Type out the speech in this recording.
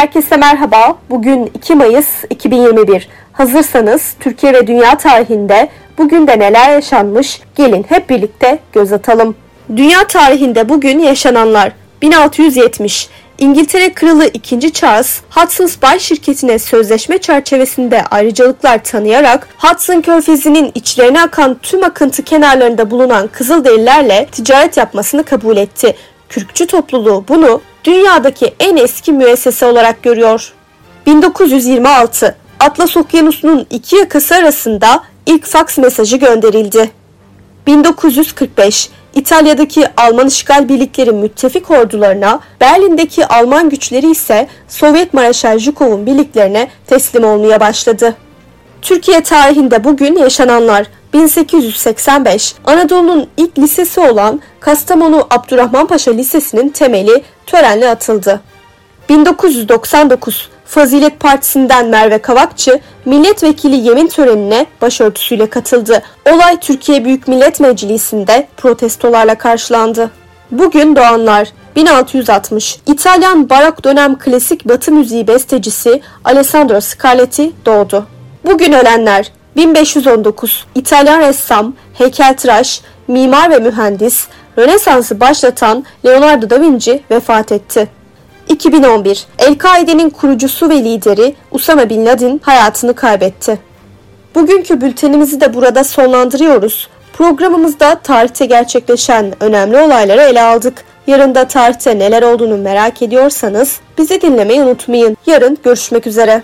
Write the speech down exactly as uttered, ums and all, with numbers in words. Herkese merhaba. Bugün iki Mayıs iki bin yirmi bir. Hazırsanız Türkiye ve dünya tarihinde bugün de neler yaşanmış? Gelin hep birlikte göz atalım. Dünya tarihinde bugün yaşananlar. bin altı yüz yetmiş. İngiltere Kralı ikinci. Charles, Hudson Bay şirketine sözleşme çerçevesinde ayrıcalıklar tanıyarak Hudson Körfezi'nin içlerine akan tüm akıntı kenarlarında bulunan Kızılderililerle ticaret yapmasını kabul etti. Kürkçü topluluğu bunu dünyadaki en eski müessese olarak görüyor. bin dokuz yüz yirmi altı. Atlas Okyanusu'nun iki yakası arasında ilk faks mesajı gönderildi. bin dokuz yüz kırk beş. İtalya'daki Alman işgal birlikleri müttefik ordularına, Berlin'deki Alman güçleri ise Sovyet Mareşal Jukov'un birliklerine teslim olmaya başladı. Türkiye tarihinde bugün yaşananlar. bin sekiz yüz seksen beş. Anadolu'nun ilk lisesi olan Kastamonu Abdurrahman Paşa Lisesi'nin temeli törenle atıldı. bin dokuz yüz doksan dokuz. Fazilet Partisi'nden Merve Kavakçı, milletvekili yemin törenine başörtüsüyle katıldı. Olay Türkiye Büyük Millet Meclisi'nde protestolarla karşılandı. Bugün doğanlar. bin altı yüz altmış. İtalyan barok dönem klasik batı müziği bestecisi Alessandro Scarlatti doğdu. Bugün ölenler. bin beş yüz on dokuz. İtalyan ressam, heykeltıraş, mimar ve mühendis, Rönesans'ı başlatan Leonardo da Vinci vefat etti. iki bin on bir. El-Kaide'nin kurucusu ve lideri Usama Bin Laden hayatını kaybetti. Bugünkü bültenimizi de burada sonlandırıyoruz. Programımızda tarihte gerçekleşen önemli olayları ele aldık. Yarın da tarihte neler olduğunu merak ediyorsanız bizi dinlemeyi unutmayın. Yarın görüşmek üzere.